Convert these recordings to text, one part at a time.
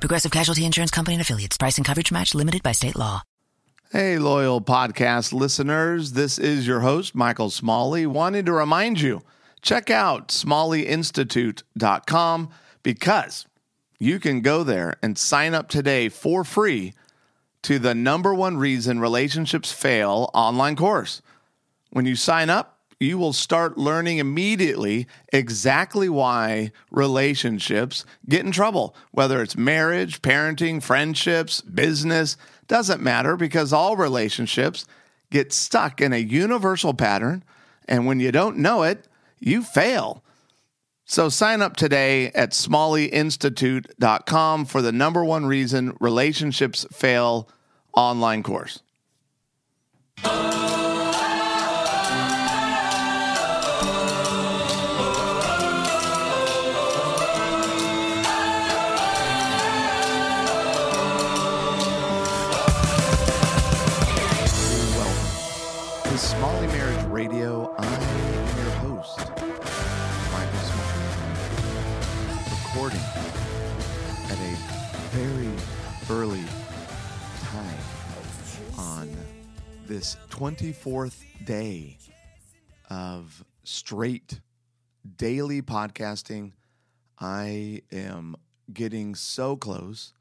Progressive Casualty Insurance Company and Affiliates. Price and coverage match limited by state law. Hey, loyal podcast listeners. This is your host, Michael Smalley, wanting to remind you, check out SmalleyInstitute.com because you can go there and sign up today for free to the number one reason relationships fail online course. When you sign up, you will start learning immediately exactly why relationships get in trouble, whether it's marriage, parenting, friendships, business, doesn't matter, because all relationships get stuck in a universal pattern, and when you don't know it, you fail. So sign up today at SmalleyInstitute.com for the number one reason relationships fail online course. Welcome to Smalley Marriage Radio. Recording at a very early time on this 24th day of straight daily podcasting. I am getting so close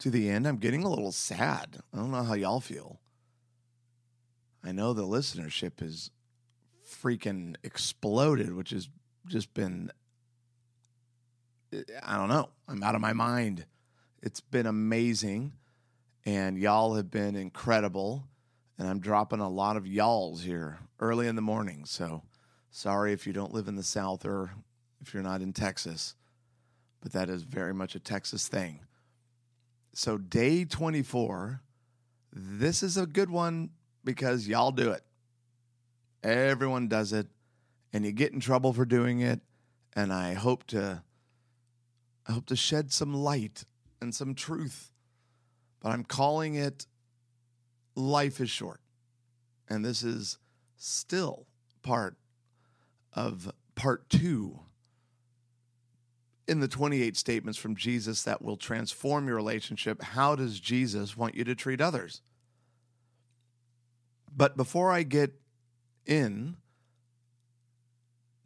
to the end. I'm getting a little sad. I don't know how y'all feel. I know the listenership is freaking exploded, which has just been, I don't know. I'm out of my mind. It's been amazing, and y'all have been incredible, and I'm dropping a lot of y'alls here early in the morning, so sorry if you don't live in the South or if you're not in Texas, but that is very much a Texas thing. So day 24, this is a good one because y'all do it. Everyone does it, and you get in trouble for doing it, and I hope to shed some light and some truth, but I'm calling it Life is Short. And this is still part of part two in the 28 statements from Jesus that will transform your relationship. How does Jesus want you to treat others? But before I get in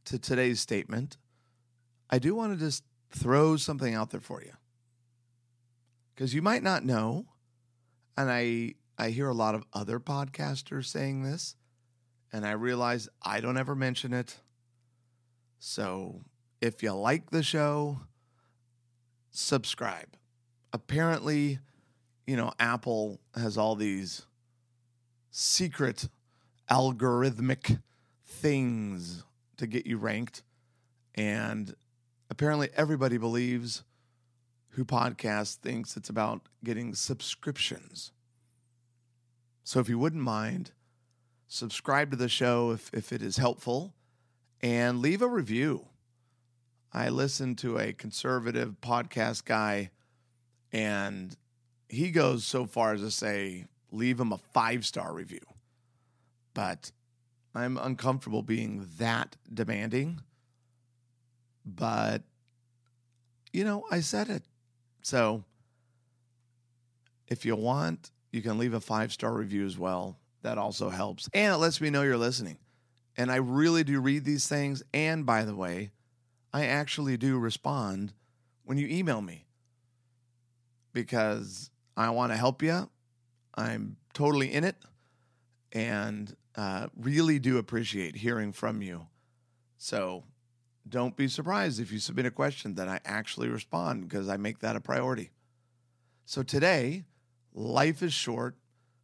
to today's statement, I do want to just throw something out there for you, because you might not know, and I hear a lot of other podcasters saying this, and I realize I don't ever mention it. So if you like the show, subscribe. Apparently, Apple has all these secret algorithmic things to get you ranked, and apparently everybody believes who podcasts thinks it's about getting subscriptions. So if you wouldn't mind, subscribe to the show if it is helpful, and leave a review. I listened to a conservative podcast guy, and he goes so far as to say, leave him a 5-star review. But I'm uncomfortable being that demanding. But, I said it. So if you want, you can leave a 5-star review as well. That also helps. And it lets me know you're listening. And I really do read these things. And by the way, I actually do respond when you email me, because I want to help you. I'm totally in it, and really do appreciate hearing from you. So don't be surprised if you submit a question that I actually respond, because I make that a priority. So today, life is short.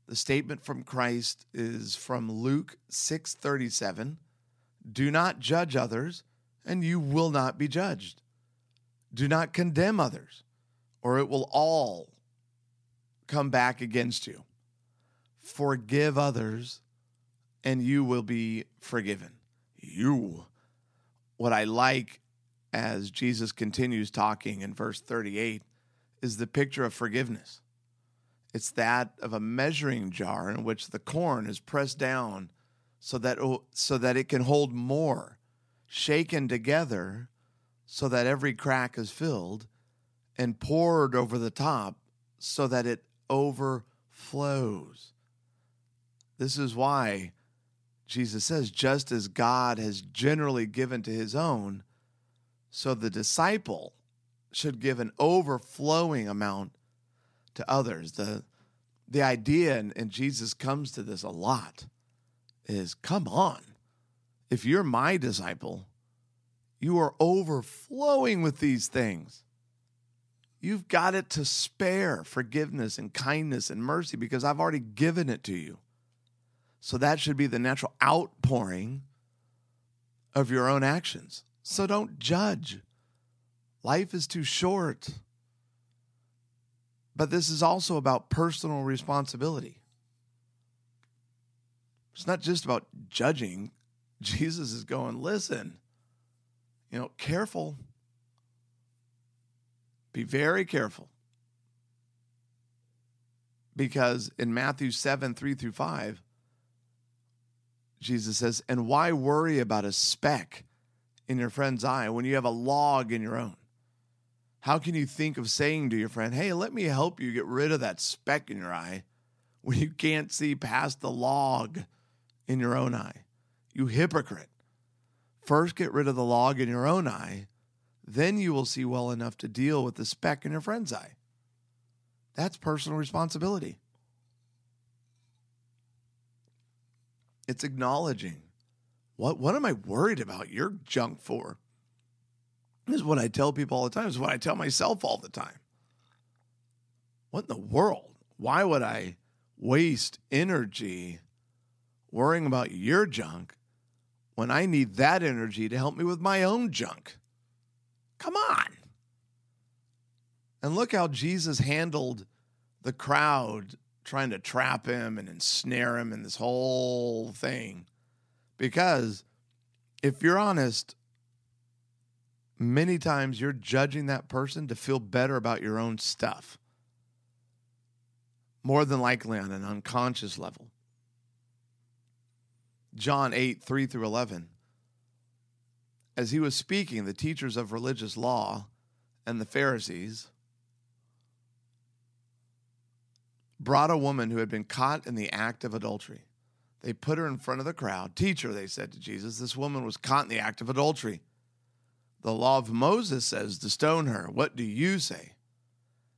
The statement from Christ is from Luke 6:37. Do not judge others, and you will not be judged. Do not condemn others, or it will all come back against you. forgive others, and you will be forgiven. You. What I like as Jesus continues talking in verse 38 is the picture of forgiveness. It's that of a measuring jar in which the corn is pressed down so that it can hold more, shaken together so that every crack is filled, and poured over the top so that it overflows. This is why Jesus says, just as God has generally given to his own, so the disciple should give an overflowing amount to others. The idea, and Jesus comes to this a lot, is come on. If you're my disciple, you are overflowing with these things. You've got it to spare, forgiveness and kindness and mercy, because I've already given it to you. So that should be the natural outpouring of your own actions. So don't judge. Life is too short. But this is also about personal responsibility. It's not just about judging. Jesus is going, listen, careful. Be very careful. Because in Matthew 7:3-5, Jesus says, and why worry about a speck in your friend's eye when you have a log in your own? How can you think of saying to your friend, hey, let me help you get rid of that speck in your eye when you can't see past the log in your own eye? You hypocrite. First get rid of the log in your own eye, then you will see well enough to deal with the speck in your friend's eye. That's personal responsibility. It's acknowledging, what am I worried about your junk for? This is what I tell people all the time. This is what I tell myself all the time. What in the world? Why would I waste energy worrying about your junk when I need that energy to help me with my own junk? Come on. And look how Jesus handled the crowd trying to trap him and ensnare him in this whole thing. Because if you're honest, many times you're judging that person to feel better about your own stuff. More than likely on an unconscious level. John 8:3-11. As he was speaking, the teachers of religious law and the Pharisees brought a woman who had been caught in the act of adultery. They put her in front of the crowd. Teacher, they said to Jesus, this woman was caught in the act of adultery. The law of Moses says to stone her. What do you say?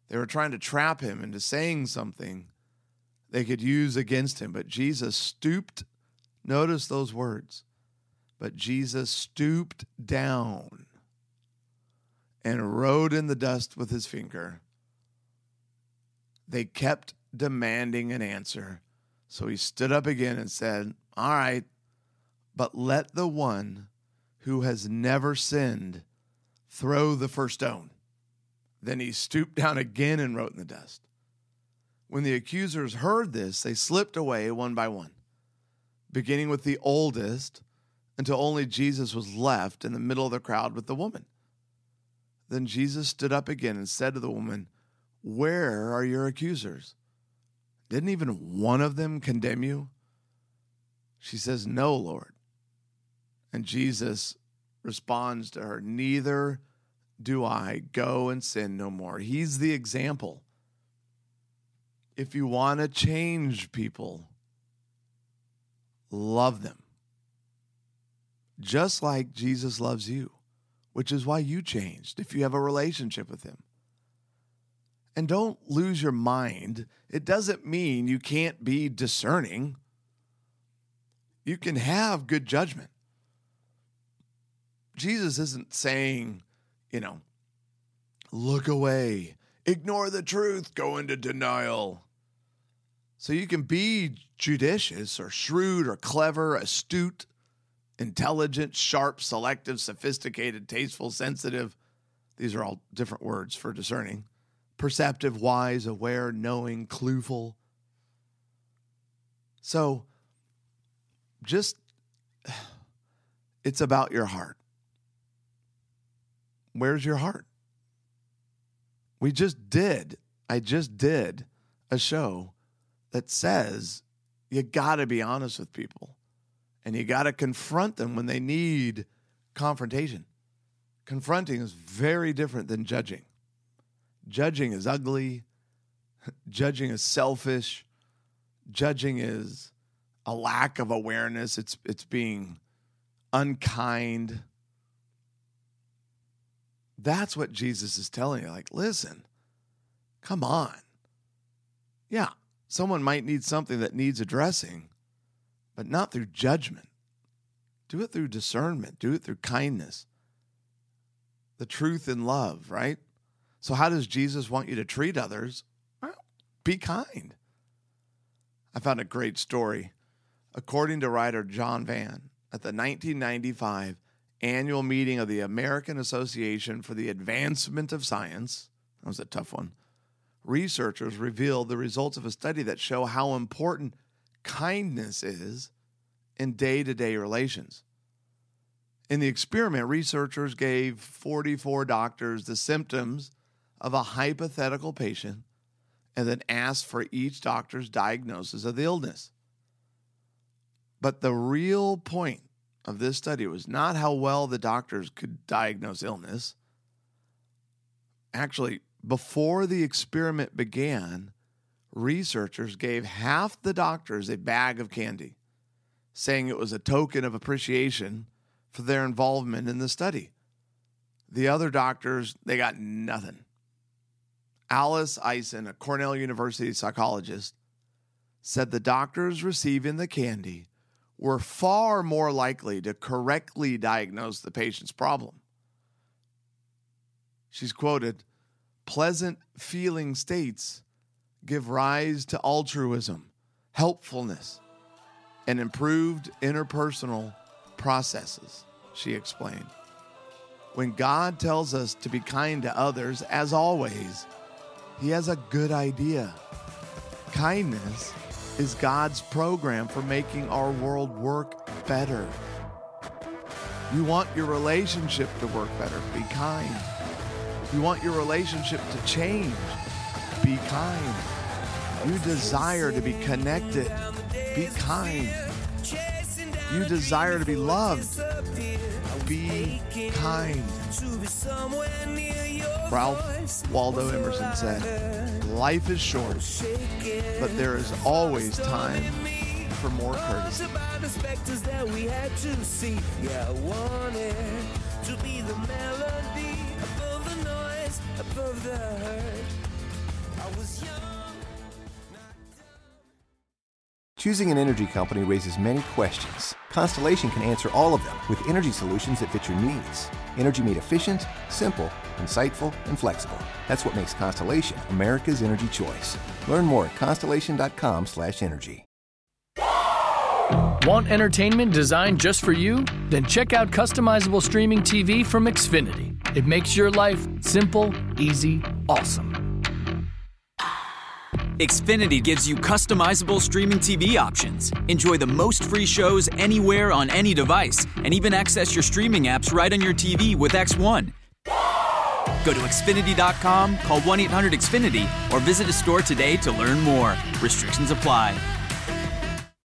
They were trying to trap him into saying something they could use against him. But Jesus stooped. Notice those words. But Jesus stooped down and wrote in the dust with his finger. They kept demanding an answer. So he stood up again and said, all right, but let the one who has never sinned throw the first stone. Then he stooped down again and wrote in the dust. When the accusers heard this, they slipped away one by one, beginning with the oldest, until only Jesus was left in the middle of the crowd with the woman. Then Jesus stood up again and said to the woman, where are your accusers? Didn't even one of them condemn you? She says, no, Lord. And Jesus responds to her, neither do I. Go and sin no more. He's the example. If you want to change people, love them. Just like Jesus loves you, which is why you changed if you have a relationship with him. And don't lose your mind. It doesn't mean you can't be discerning. You can have good judgment. Jesus isn't saying, look away, ignore the truth, go into denial. So you can be judicious or shrewd or clever, astute, intelligent, sharp, selective, sophisticated, tasteful, sensitive. These are all different words for discerning. Perceptive, wise, aware, knowing, clueful. So just, it's about your heart. Where's your heart? I just did a show that says you got to be honest with people and you got to confront them when they need confrontation. Confronting is very different than judging. Judging is ugly. Judging is selfish. Judging is a lack of awareness. It's being unkind. That's what Jesus is telling you. Like, listen, come on. Yeah, someone might need something that needs addressing, but not through judgment. Do it through discernment. Do it through kindness. The truth in love, right? So how does Jesus want you to treat others? Well, be kind. I found a great story. According to writer John Vann, at the 1995 annual meeting of the American Association for the Advancement of Science, that was a tough one, researchers revealed the results of a study that show how important kindness is in day-to-day relations. In the experiment, researchers gave 44 doctors the symptoms of a hypothetical patient and then asked for each doctor's diagnosis of the illness. But the real point of this study was not how well the doctors could diagnose illness. Actually, before the experiment began, researchers gave half the doctors a bag of candy, saying it was a token of appreciation for their involvement in the study. The other doctors, they got nothing. Alice Isen, a Cornell University psychologist, said the doctors receiving the candy were far more likely to correctly diagnose the patient's problem. She's quoted, "Pleasant feeling states give rise to altruism, helpfulness, and improved interpersonal processes," she explained. When God tells us to be kind to others, as always, He has a good idea. Kindness is God's program for making our world work better. You want your relationship to work better, be kind. You want your relationship to change, be kind. You desire to be connected, be kind. You desire to be loved, be kind. Ralph Waldo Emerson said, "Life is short, but there is always time for more courtesy." Choosing an energy company raises many questions. Constellation can answer all of them with energy solutions that fit your needs. Energy made efficient, simple, insightful, and flexible. That's what makes Constellation America's energy choice. Learn more at constellation.com/energy. Want entertainment designed just for you? Then check out customizable streaming TV from Xfinity. It makes your life simple, easy, awesome. Xfinity gives you customizable streaming TV options. Enjoy the most free shows anywhere on any device, and even access your streaming apps right on your TV with X1. Go to Xfinity.com, call 1-800-XFINITY, or visit a store today to learn more. Restrictions apply.